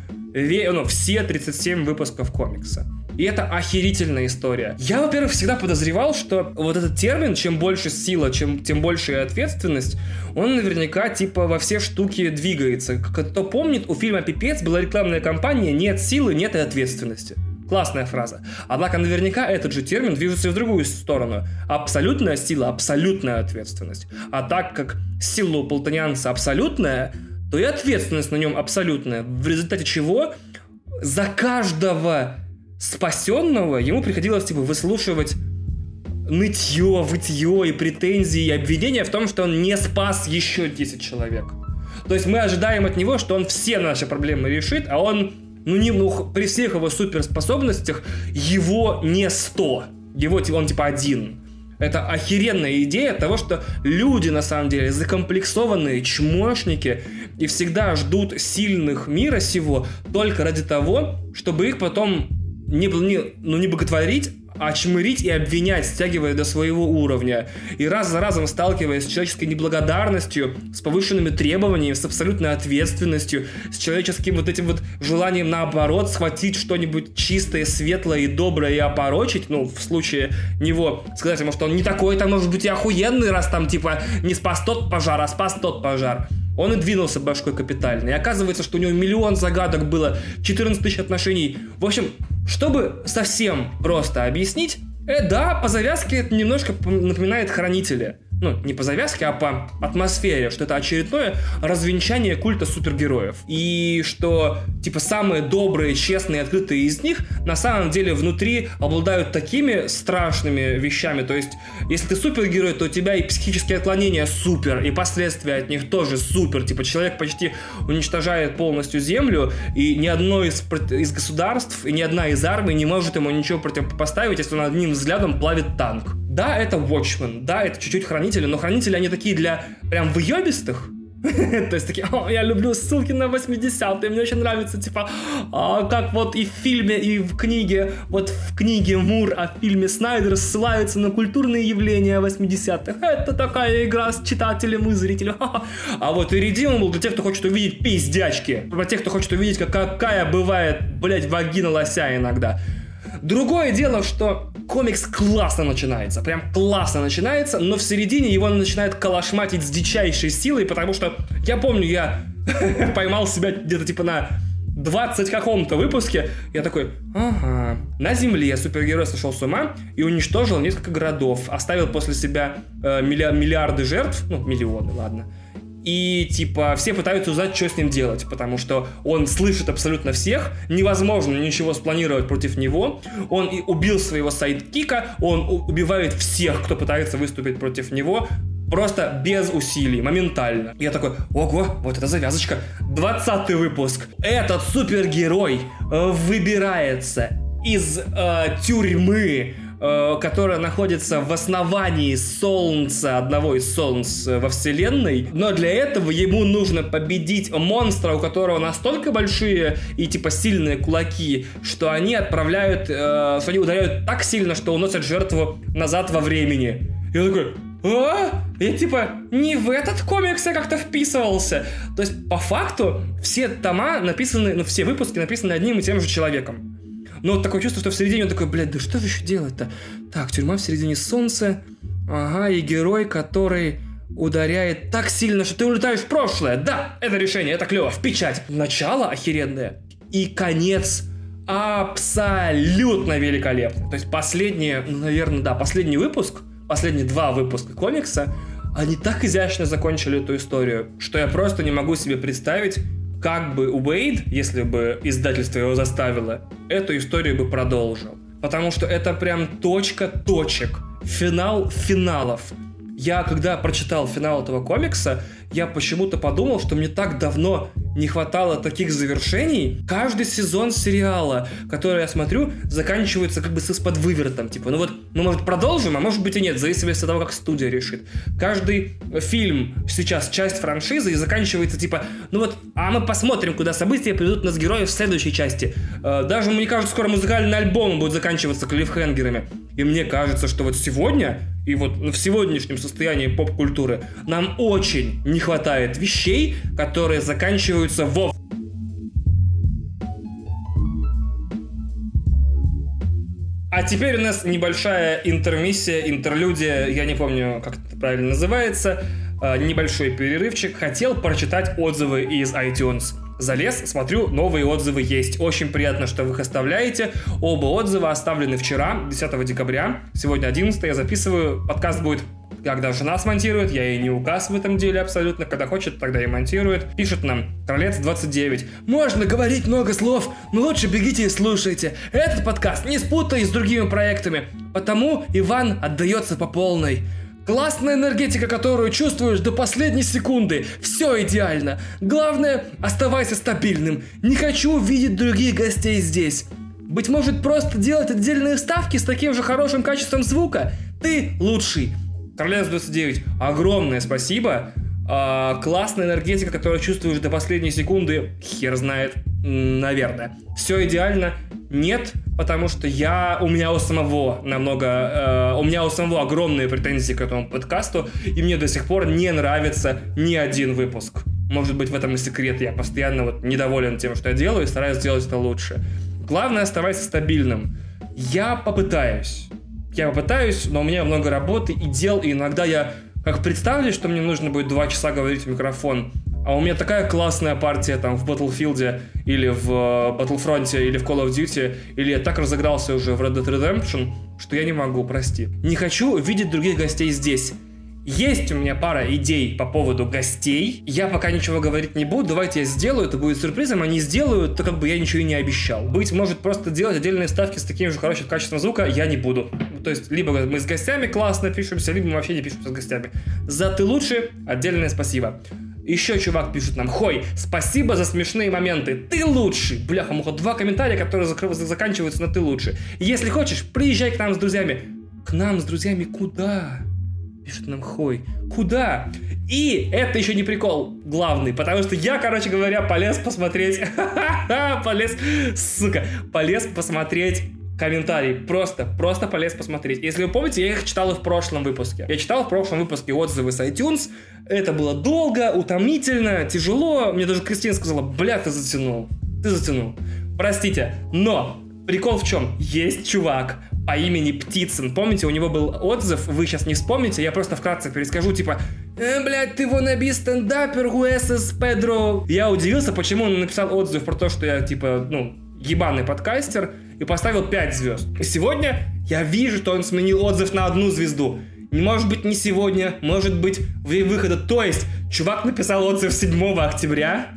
все 37 выпусков комикса. И это охерительная история. Я, во-первых, всегда подозревал, что вот этот термин, чем больше сила, тем больше ответственность, он наверняка во все штуки двигается. Кто помнит, у фильма «Пипец» была рекламная кампания «Нет силы, нет и ответственности». Классная фраза. Однако наверняка этот же термин движется и в другую сторону. Абсолютная сила, абсолютная ответственность. А так как сила у плутонианца абсолютная, то и ответственность на нем абсолютная. В результате чего за каждого спасенного ему приходилось выслушивать нытье, вытье и претензии, и обвинения в том, что он не спас еще 10 человек. То есть мы ожидаем от него, что он все наши проблемы решит, а он, при всех его суперспособностях, его не 100. Его, он один. Это охеренная идея того, что люди, на самом деле, закомплексованные чмошники и всегда ждут сильных мира сего только ради того, чтобы их потом не боготворить, а чмырить и обвинять, стягивая до своего уровня. И раз за разом сталкиваясь с человеческой неблагодарностью, с повышенными требованиями, с абсолютной ответственностью, с человеческим желанием, наоборот, схватить что-нибудь чистое, светлое и доброе и опорочить, в случае него, сказать ему, что он не такой-то, может быть, и охуенный, раз не спас тот пожар, а спас тот пожар. Он и двинулся башкой капитально. И оказывается, что у него миллион загадок было, 14 тысяч отношений. В общем, Чтобы совсем просто объяснить, да, по завязке это немножко напоминает «Хранители». Ну, не по завязке, а по атмосфере, что это очередное развенчание культа супергероев. И что, типа, самые добрые, честные, открытые из них на самом деле внутри обладают такими страшными вещами. То есть, если ты супергерой, то у тебя и психические отклонения супер, и последствия от них тоже супер. Типа, человек почти уничтожает полностью Землю, и ни одно из государств, и ни одна из армий не может ему ничего противопоставить, если он одним взглядом плавит танк. Да, это Watchmen, да, это чуть-чуть «Хранители», но «Хранители» они такие для прям выебистых. То есть такие, я люблю ссылки на 80-е, мне очень нравится, типа, как вот и в фильме, и в книге, вот в книге Мур, а в фильме Снайдер ссылаются на культурные явления 80-х. Это такая игра с читателем и зрителем. А вот Irredeemable для тех, кто хочет увидеть пиздячки, для тех, кто хочет увидеть, какая бывает, блять, вагина лося иногда. Другое дело, что комикс классно начинается, прям классно начинается, но в середине его начинает калашматить с дичайшей силой, потому что, я помню, я поймал себя где-то типа на 20 каком-то выпуске, я такой, ага, на Земле супергерой сошел с ума и уничтожил несколько городов, оставил после себя миллиарды жертв, ну, миллионы, ладно. И, типа, все пытаются узнать, что с ним делать, потому что он слышит абсолютно всех, невозможно ничего спланировать против него, он и убил своего сайдкика, он убивает всех, кто пытается выступить против него, просто без усилий, моментально. Я такой, ого, вот это завязочка, 20-й выпуск. Этот супергерой выбирается из тюрьмы, которая находится в основании солнца, одного из солнц во вселенной, но для этого ему нужно победить монстра, у которого настолько большие и типа сильные кулаки, что они что они ударяют так сильно, что уносят жертву назад во времени. И он такой, я типа не в этот комикс я как-то вписывался. То есть по факту все тома написаны, ну все выпуски написаны одним и тем же человеком. Но вот такое чувство, что в середине он такой, блядь, да что же еще делать-то? Так, тюрьма в середине солнца, ага, и герой, который ударяет так сильно, что ты улетаешь в прошлое. Да, это решение, это клево, в печать. Начало охеренное и конец абсолютно великолепный. То есть последний выпуск, последние два выпуска комикса, они так изящно закончили эту историю, что я просто не могу себе представить, как бы Уэйд, если бы издательство его заставило, эту историю бы продолжил. Потому что это прям точка точек. Финал финалов. Я, когда прочитал финал этого комикса, я почему-то подумал, что мне так давно не хватало таких завершений. Каждый сезон сериала, который я смотрю, заканчивается как бы с из-под вывертом. Типа, ну вот, мы, может, продолжим, а может быть и нет, в зависимости от того, как студия решит. Каждый фильм сейчас часть франшизы и заканчивается типа, ну вот, а мы посмотрим, куда события приведут нас героев в следующей части. Даже, мне кажется, скоро музыкальный альбом будет заканчиваться клиффхенгерами. И мне кажется, что вот сегодня, и вот в сегодняшнем состоянии поп-культуры, нам очень не хватает вещей, которые заканчиваются вов. А теперь у нас небольшая интерлюдия, я не помню, как это правильно называется, небольшой перерывчик. Хотел прочитать отзывы из iTunes. Залез, смотрю, новые отзывы есть. Очень приятно, что вы их оставляете. Оба отзыва оставлены вчера, 10 декабря. Сегодня 11, я записываю. Подкаст будет, когда жена смонтирует. Я ей не указ в этом деле абсолютно. Когда хочет, тогда и монтирует. Пишет нам Кролец 29. Можно говорить много слов, но лучше бегите и слушайте. Этот подкаст не спутай с другими проектами. Потому Иван отдается по полной. Классная энергетика, которую чувствуешь до последней секунды. Все идеально. Главное, оставайся стабильным. Не хочу видеть других гостей здесь. Быть может, просто делать отдельные вставки с таким же хорошим качеством звука? Ты лучший. Королец 29. Огромное спасибо. Классная энергетика, которую чувствуешь до последней секунды. Хер знает. Наверное. Все идеально. Нет, потому что у меня у самого огромные претензии к этому подкасту, и мне до сих пор не нравится ни один выпуск. Может быть, в этом и секрет. Я постоянно вот недоволен тем, что я делаю, и стараюсь сделать это лучше. Главное, оставайся стабильным. Я попытаюсь, но у меня много работы и дел, и иногда я, как представлю, что мне нужно будет 2 часа говорить в микрофон, А у меня такая классная партия там в Battlefield, или в Battlefront, или в Call of Duty, или я так разыгрался уже в Red Dead Redemption, что я не могу, прости. Не хочу видеть других гостей здесь. Есть у меня пара идей по поводу гостей. Я пока ничего говорить не буду. Давайте я сделаю, это будет сюрпризом. А не сделаю, то как бы я ничего и не обещал. Быть может, просто делать отдельные ставки с таким же хорошим качеством звука я не буду. То есть, либо мы с гостями классно пишемся, либо мы вообще не пишемся с гостями. За «ты лучше» отдельное спасибо. Еще чувак пишет нам: «Хой, спасибо за смешные моменты. Ты лучший!» Бляха-муха, два комментария, которые заканчиваются на «ты лучше». Если хочешь, приезжай к нам с друзьями. К нам с друзьями куда? Пишет нам Хой. Куда? И это еще не прикол главный, потому что я, короче говоря, полез посмотреть. Полез посмотреть комментарии. Просто полез посмотреть. Если вы помните, я их читал и в прошлом выпуске. Я читал в прошлом выпуске отзывы с iTunes. Это было долго, утомительно, тяжело. Мне даже Кристина сказала: бля, ты затянул. Простите, но прикол в чем? Есть чувак по имени Птицын. Помните, у него был отзыв, вы сейчас не вспомните, я просто вкратце перескажу, типа: блядь, ты wannabe стендапер, хуэсэс, Педро. Я удивился, почему он написал отзыв про то, что я, типа, ебаный подкастер, и поставил 5 звезд. И сегодня я вижу, что он сменил отзыв на 1 звезду. Может быть, не сегодня, может быть, в день выхода. То есть, чувак написал отзыв 7 октября,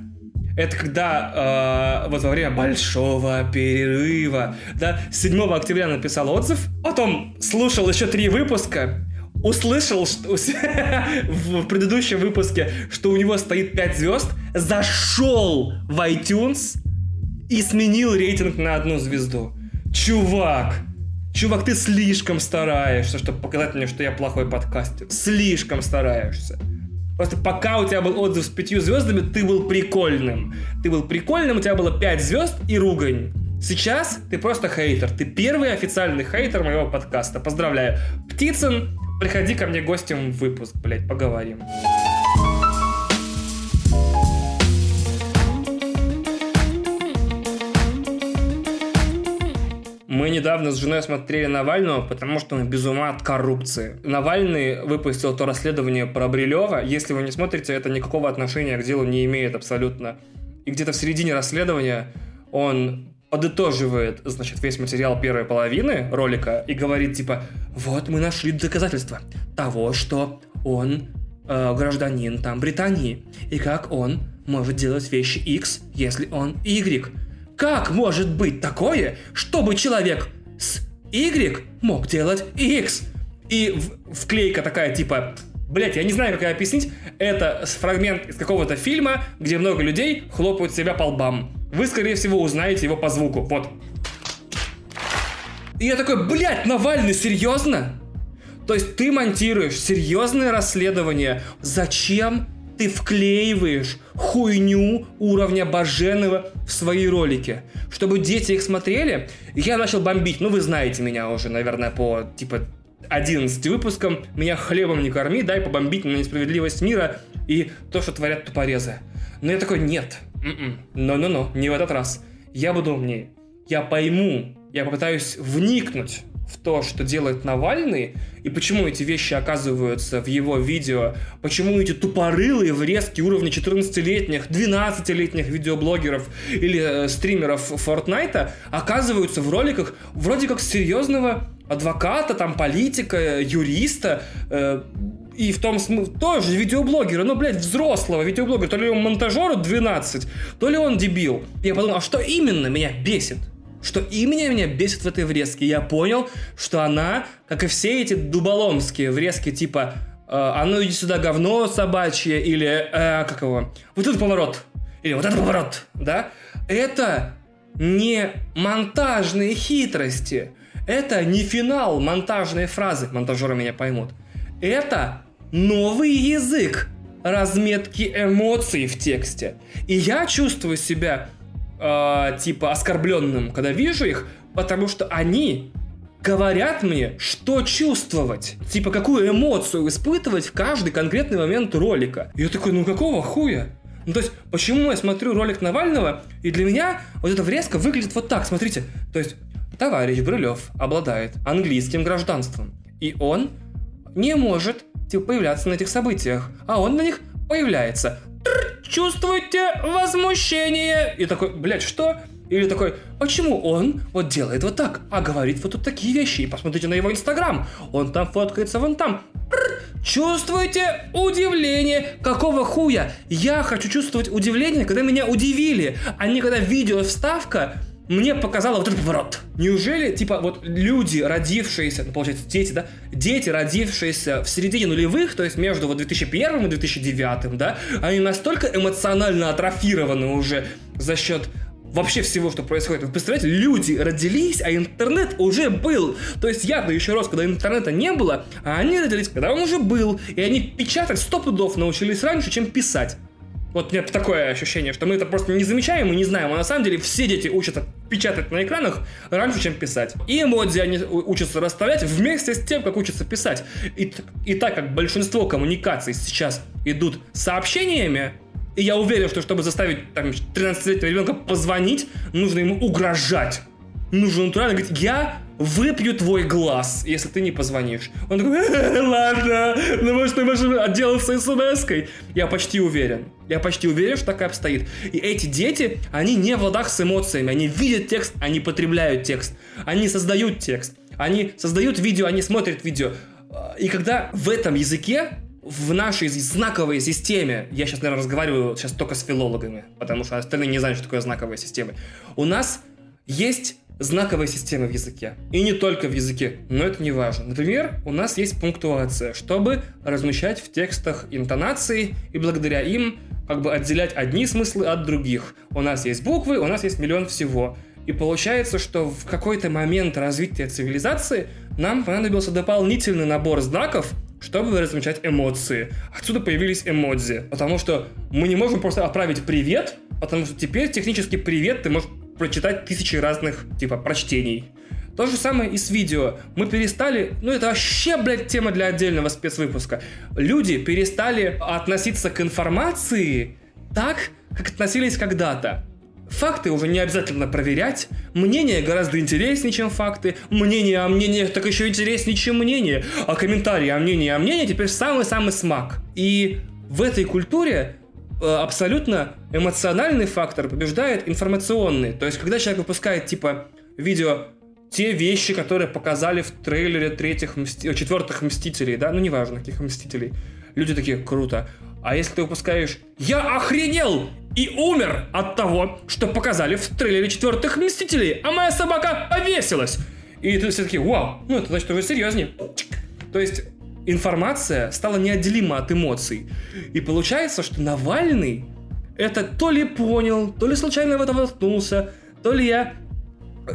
это когда вот во время большого перерыва, да, 7 октября написал отзыв, потом слушал еще 3 выпуска, услышал в предыдущем выпуске, что у него стоит 5 звезд, зашел в iTunes и сменил рейтинг на 1 звезду. Чувак, ты слишком стараешься, чтобы показать мне, что я плохой подкастер. Слишком стараешься. Просто пока у тебя был отзыв с 5 звездами, ты был прикольным. У тебя было 5 звезд и ругань. Сейчас ты просто хейтер. Ты первый официальный хейтер моего подкаста. Поздравляю. Птицын, приходи ко мне гостем в выпуск, блять, поговорим. Мы недавно с женой смотрели «Навального», потому что мы без ума от коррупции. Навальный выпустил то расследование про Брилева. Если вы не смотрите, это никакого отношения к делу не имеет абсолютно. И где-то в середине расследования он подытоживает, значит, весь материал первой половины ролика и говорит, типа: вот мы нашли доказательства того, что он гражданин там Британии. И как он может делать вещи X, если он Y. Как может быть такое, чтобы человек с Y мог делать X? И вклейка такая, типа, блять, я не знаю, как ее объяснить. Это фрагмент из какого-то фильма, где много людей хлопают себя по лбам. Вы, скорее всего, узнаете его по звуку. Вот. И я такой: блять, Навальный, серьезно? То есть ты монтируешь серьезное расследование. Зачем ты вклеиваешь хуйню уровня Баженова в свои ролики, чтобы дети их смотрели? Я начал бомбить. Вы знаете меня уже, наверное, по, 11 выпускам. Меня хлебом не корми, дай побомбить на несправедливость мира и то, что творят тупорезы. Но я такой: нет, не в этот раз. Я буду умнее. Я пойму, я попытаюсь вникнуть в то, что делает Навальный, и почему эти вещи оказываются в его видео, почему эти тупорылые врезки уровня 14-летних, 12-летних видеоблогеров или стримеров Фортнайта оказываются в роликах вроде как серьезного адвоката, там, политика, юриста, и в том смысле тоже видеоблогера, взрослого видеоблогера, то ли он монтажеру 12, то ли он дебил. Я подумал, а что именно меня бесит? Что именно меня бесит в этой врезке? Я понял, что она, как и все эти дуболомские врезки, типа «А ну иди сюда, говно собачье», или «Вот этот поворот», или «Вот этот поворот», да? Это не монтажные хитрости. Это не финал монтажной фразы. Монтажеры меня поймут. Это новый язык разметки эмоций в тексте. И я чувствую себя оскорбленным, когда вижу их, потому что они говорят мне, что чувствовать, какую эмоцию испытывать в каждый конкретный момент ролика. Я такой: какого хуя? То есть, почему я смотрю ролик Навального, и для меня вот эта врезка выглядит вот так, смотрите. То есть, товарищ Брылев обладает английским гражданством, и он не может появляться на этих событиях, а он на них появляется. чувствуйте возмущение. И такой, блядь, что? Или такой, почему он вот делает вот так, а говорит вот тут такие вещи? И посмотрите на его инстаграм, он там фоткается вон там. Чувствуйте удивление. Какого хуя? Я хочу чувствовать удивление, когда меня удивили, а не когда видео-вставка мне показала вот этот поворот. Неужели, типа, вот люди, родившиеся, ну, получается, дети, да? Дети, родившиеся в середине нулевых, то есть между вот 2001 и 2009, да? Они настолько эмоционально атрофированы уже за счет вообще всего, что происходит. Вы представляете, люди родились, а интернет уже был. То есть я-то еще рос, когда интернета не было, а они родились, когда он уже был. И они печатать 100 пудов научились раньше, чем писать. Вот у меня такое ощущение, что мы это просто не замечаем и не знаем. А на самом деле все дети учатся печатать на экранах раньше, чем писать. И эмодзи они учатся расставлять вместе с тем, как учатся писать. И так как большинство коммуникаций сейчас идут сообщениями, и я уверен, что чтобы заставить там 13-летнего ребенка позвонить, нужно ему угрожать. Нужно натурально говорить, я выпью твой глаз, если ты не позвонишь. Он такой, ладно, ну может ты можешь отделаться смс-кой. Я почти уверен, что так и обстоит. И эти дети, они не в ладах с эмоциями. Они видят текст, они потребляют текст. Они создают текст. Они создают видео, они смотрят видео. И когда в этом языке, в нашей знаковой системе, я сейчас, наверное, разговариваю сейчас только с филологами, потому что остальные не знают, что такое знаковая система. У нас есть знаковая система в языке. И не только в языке, но это не важно. Например, у нас есть пунктуация, чтобы размещать в текстах интонации и благодаря им как бы отделять одни смыслы от других. У нас есть буквы, у нас есть миллион всего. И получается, что в какой-то момент развития цивилизации нам понадобился дополнительный набор знаков, чтобы размечать эмоции. Отсюда появились эмодзи. Потому что мы не можем просто отправить «привет», потому что теперь технически «привет» ты можешь прочитать 1000 разных, типа, прочтений. То же самое и с видео. Мы перестали... Ну, это вообще, блядь, тема для отдельного спецвыпуска. Люди перестали относиться к информации так, как относились когда-то. Факты уже не обязательно проверять. Мнение гораздо интереснее, чем факты. Мнение о мнениях так еще интереснее, чем мнение. А комментарии о мнении теперь самый-самый смак. И в этой культуре абсолютно эмоциональный фактор побеждает информационный. То есть, когда человек выпускает, типа, видео «Те вещи, которые показали в трейлере четвертых Мстителей», да? Ну, неважно, каких Мстителей. Люди такие «Круто». А если ты выпускаешь «Я охренел!» и умер от того, что показали в трейлере четвертых Мстителей, а моя собака повесилась. И тут все такие, вау, ну это значит уже серьезнее. То есть информация стала неотделима от эмоций. И получается, что Навальный это то ли понял, то ли случайно в это воткнулся, то ли я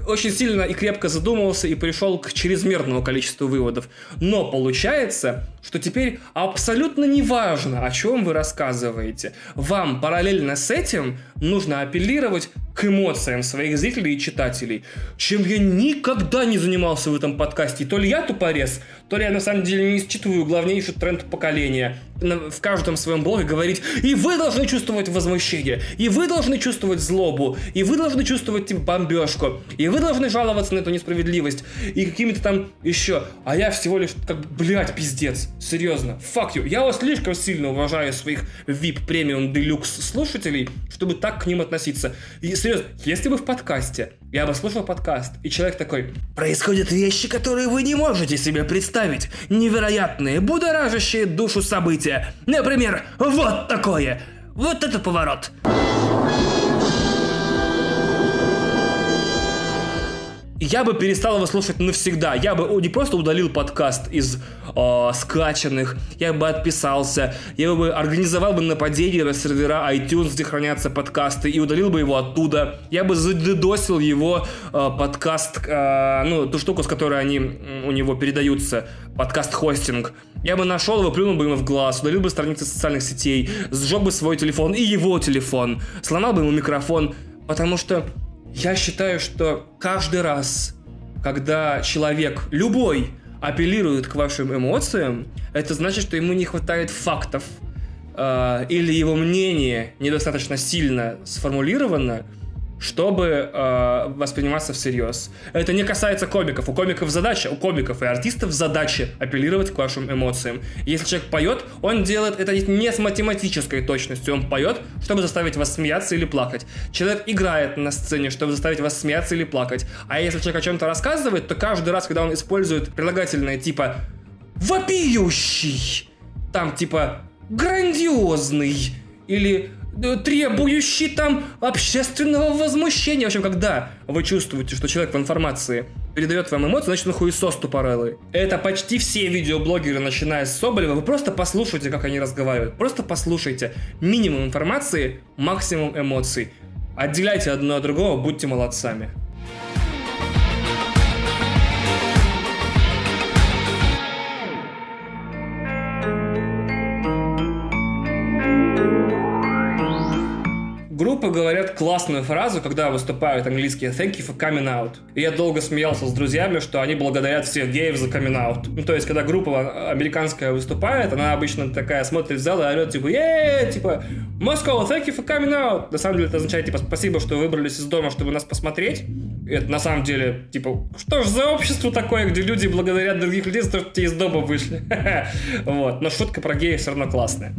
очень сильно и крепко задумывался и пришел к чрезмерному количеству выводов. Но получается, что теперь абсолютно неважно, о чем вы рассказываете. Вам параллельно с этим нужно апеллировать к эмоциям своих зрителей и читателей. Чем я никогда не занимался в этом подкасте. То ли я тупорез, то ли я на самом деле не считываю главнейший тренд поколения. В каждом своем блоге говорить, и вы должны чувствовать возмущение, и вы должны чувствовать злобу, и вы должны чувствовать бомбежку, и вы должны жаловаться на эту несправедливость, и какими-то там еще. А я всего лишь, как, блядь, пиздец, серьезно, fuck you. Я вас слишком сильно уважаю, своих VIP премиум делюкс слушателей, чтобы так к ним относиться. И серьезно, если бы в подкасте, я бы слушал подкаст, и человек такой, происходят вещи, которые вы не можете себе представить, невероятные, будоражащие душу события. Например, вот такое. Вот это поворот. Я бы перестал его слушать навсегда. Я бы не просто удалил подкаст из скачанных. Я бы отписался. Я бы организовал бы нападение на сервера iTunes, где хранятся подкасты, и удалил бы его оттуда. Я бы задедосил его подкаст, ну, ту штуку, с которой они у него передаются, подкаст-хостинг. Я бы нашел его, плюнул бы ему в глаз, удалил бы страницы социальных сетей, сжег бы свой телефон и его телефон, сломал бы ему микрофон, потому что я считаю, что каждый раз, когда человек, любой, апеллирует к вашим эмоциям, это значит, что ему не хватает фактов, или его мнение недостаточно сильно сформулировано, чтобы восприниматься всерьез. Это не касается комиков. У комиков задача, у комиков и артистов задача апеллировать к вашим эмоциям. Если человек поет, он делает это не с математической точностью. Он поет, чтобы заставить вас смеяться или плакать. Человек играет на сцене, чтобы заставить вас смеяться или плакать. А если человек о чем-то рассказывает, то каждый раз, когда он использует прилагательное типа «вопиющий», там типа «грандиозный» или требующий там общественного возмущения. В общем, когда вы чувствуете, что человек в информации передает вам эмоции, значит, он хуесос тупорылый. Это почти все видеоблогеры, начиная с Соболева. Вы просто послушайте, как они разговаривают. Просто послушайте. Минимум информации, максимум эмоций. Отделяйте одно от другого, будьте молодцами. Группы говорят классную фразу, когда выступают английские «Thank you for coming out». И я долго смеялся с друзьями, что они благодарят всех геев за coming out. Ну, то есть, когда группа американская выступает, она обычно такая смотрит в зал и орет, типа «Еее!», типа «Moscow, thank you for coming out!». На самом деле, это означает, типа, спасибо, что вы выбрались из дома, чтобы нас посмотреть. И это на самом деле, типа, что ж за общество такое, где люди благодарят других людей за то, что те из дома вышли. Вот. Но шутка про геев все равно классная.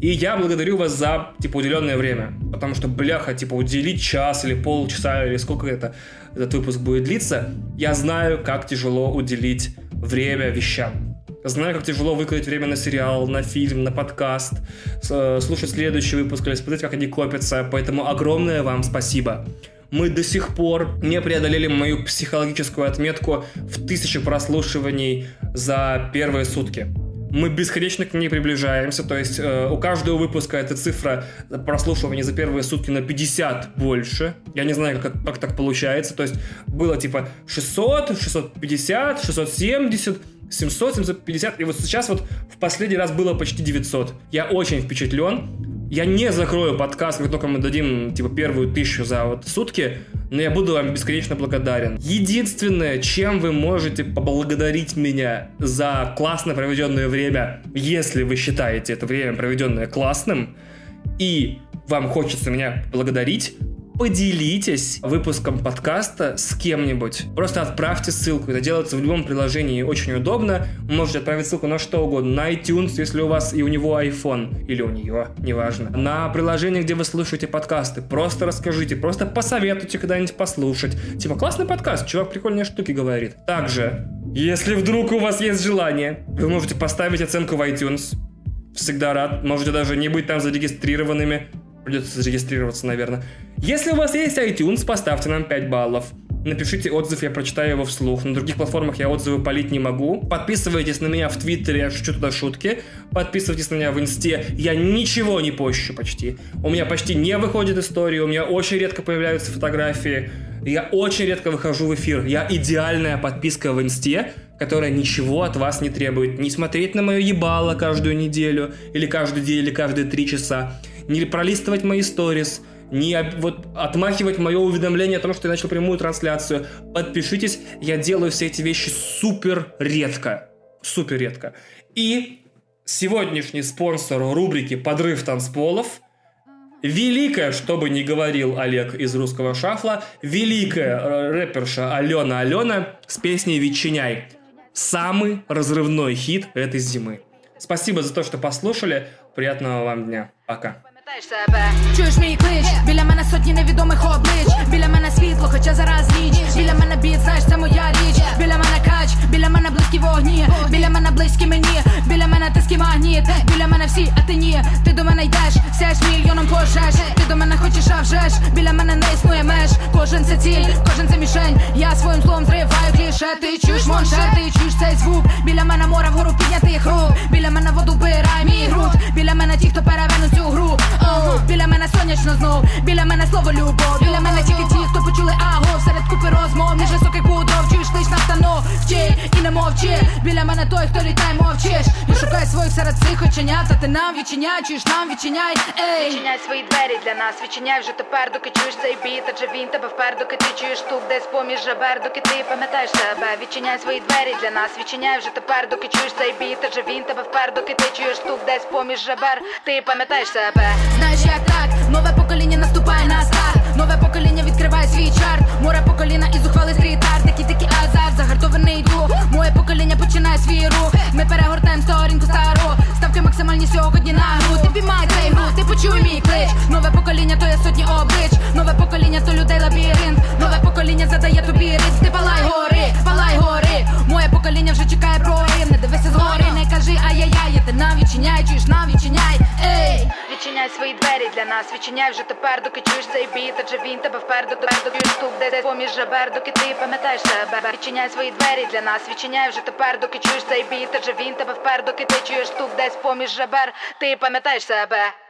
И я благодарю вас за, типа, уделенное время. Потому что, бляха, типа, уделить час или полчаса, или сколько это, этот выпуск будет длиться, я знаю, как тяжело уделить время вещам. Знаю, как тяжело выкроить время на сериал, на фильм, на подкаст, слушать следующий выпуск или смотреть, как они копятся. Поэтому огромное вам спасибо. Мы до сих пор не преодолели мою психологическую отметку в 1000 прослушиваний за первые сутки. Мы бесконечно к ней приближаемся, то есть у каждого выпуска эта цифра прослушивания за первые сутки на 50 больше. Я не знаю, как так получается, то есть было типа 600, 650, 670, 700, 750, и вот сейчас вот в последний раз было почти 900. Я очень впечатлен, я не закрою подкаст, как только мы дадим типа первую 1000 за вот сутки, но я буду вам бесконечно благодарен. Единственное, чем вы можете поблагодарить меня за классно проведенное время, если вы считаете это время, проведенное классным, и вам хочется меня поблагодарить, поделитесь выпуском подкаста с кем-нибудь. Просто отправьте ссылку. Это делается в любом приложении, очень удобно. Можете отправить ссылку на что угодно. На iTunes, если у вас и у него iPhone. Или у нее, неважно. На приложение, где вы слушаете подкасты. Просто расскажите, просто посоветуйте когда-нибудь послушать. Типа, классный подкаст, чувак прикольные штуки говорит. Также, если вдруг у вас есть желание, вы можете поставить оценку в iTunes. Всегда рад. Можете даже не быть там зарегистрированными. Придется зарегистрироваться, наверное. Если у вас есть iTunes, поставьте нам 5 баллов. Напишите отзыв, я прочитаю его вслух. На других платформах я отзывы палить не могу. Подписывайтесь на меня в Твиттере, я шучу туда шутки. Подписывайтесь на меня в Инсте. Я ничего не пощу почти. У меня почти не выходит история, у меня очень редко появляются фотографии. Я очень редко выхожу в эфир. Я идеальная подписка в Инсте, которая ничего от вас не требует. Не смотреть на мое ебало каждую неделю, или каждый день, или каждые 3 часа. Не пролистывать мои сторис, не вот, отмахивать мое уведомление о том, что я начал прямую трансляцию. Подпишитесь, я делаю все эти вещи супер редко. Супер редко. И сегодняшний спонсор рубрики «Подрыв танцполов» — великая, что бы ни говорил Олег из «Русского шафла», великая рэперша Алена с песней «Ветчиняй». Самый разрывной хит этой зимы. Спасибо за то, что послушали. Приятного вам дня. Пока. Чуєш мій клич, біля мене сотні невідомих облич, біля мене світло, хоча зараз ніч, біля мене біт, знаєш, це моя річ, біля мене кач, біля мене близькі вогні, біля мене близькі мені, біля мене тиски магніт, біля мене всі, а ти ні, ти до мене йдеш, сяєш мільйоном пожеж, ти до мене хочеш, а вже ж, біля мене не існує меж, кожен це ціль, кожен це мішень, я своїм злом зриваю кліше, ти чуєш моншети, ти чуєш цей звук, біля мене море вгору піднятих рук, біля мене воду вбирає мій груд, біля мене ті, хто перевернув цю гру. Біля мене сонячно знов, біля мене слово любов, біля мене тільки ті, хто почули аго, серед купи розмов, між високих кудров, чуєш лиш на станов, вчи і не мовчи, біля мене той, хто літай, мовчиш, і шукай своїх серед всіх оченят, а ти нам відчиняй, чуєш нам, відчиняй, ей! Відчиняй свої двері для нас, відчиняй вже тепер, доки чуєш цей біт, адже він тебе впер, доки ти чуєш тук десь поміж жабер, доки ти пам'ятаєш себе, відчиняй свої двері для нас, відчиняй вже тепер, доки чуєш цей біт, адже він тебе впер, доки ти чуєш тук десь поміж жабер, ти пам'ятаєш себе. Знаєш, як так, нове покоління наступає на старт, нове покоління від відкриває свій чарт. Море покоління і зухвалий стріт-арт. Такий-такий азарт, загартований дух. Моє покоління починає свій рух. Ми перегортаємо сторінку стару. Ставки максимальні сьогодні на гру. Ти піймай цей груз, ти почуй мій клич. Нове покоління, то є сотні облич. Нове покоління, то людей лабіринт. Нове покоління задає тобі ритм. Ти палай гори, палай гори. Моє покоління вже чекає прорив. Не дивися згори, не кажи ай-яй-яй. Ти нам відчиняй, чуєш, нам відчиняй. Ей! Відчиняй свої двері для нас, відчиняй вже тепер, доки чуєш цей біт, адже він тебе вперду, доки стук десь поміж жабер, доки ти пам'ятаєш себе. Відчиняй свої двері для нас, відчиняй вже тепер, доки чуєш цей біт, адже він тебе вперду, доки ти чуєш стук десь поміж жабер, ти пам'ятаєш себе.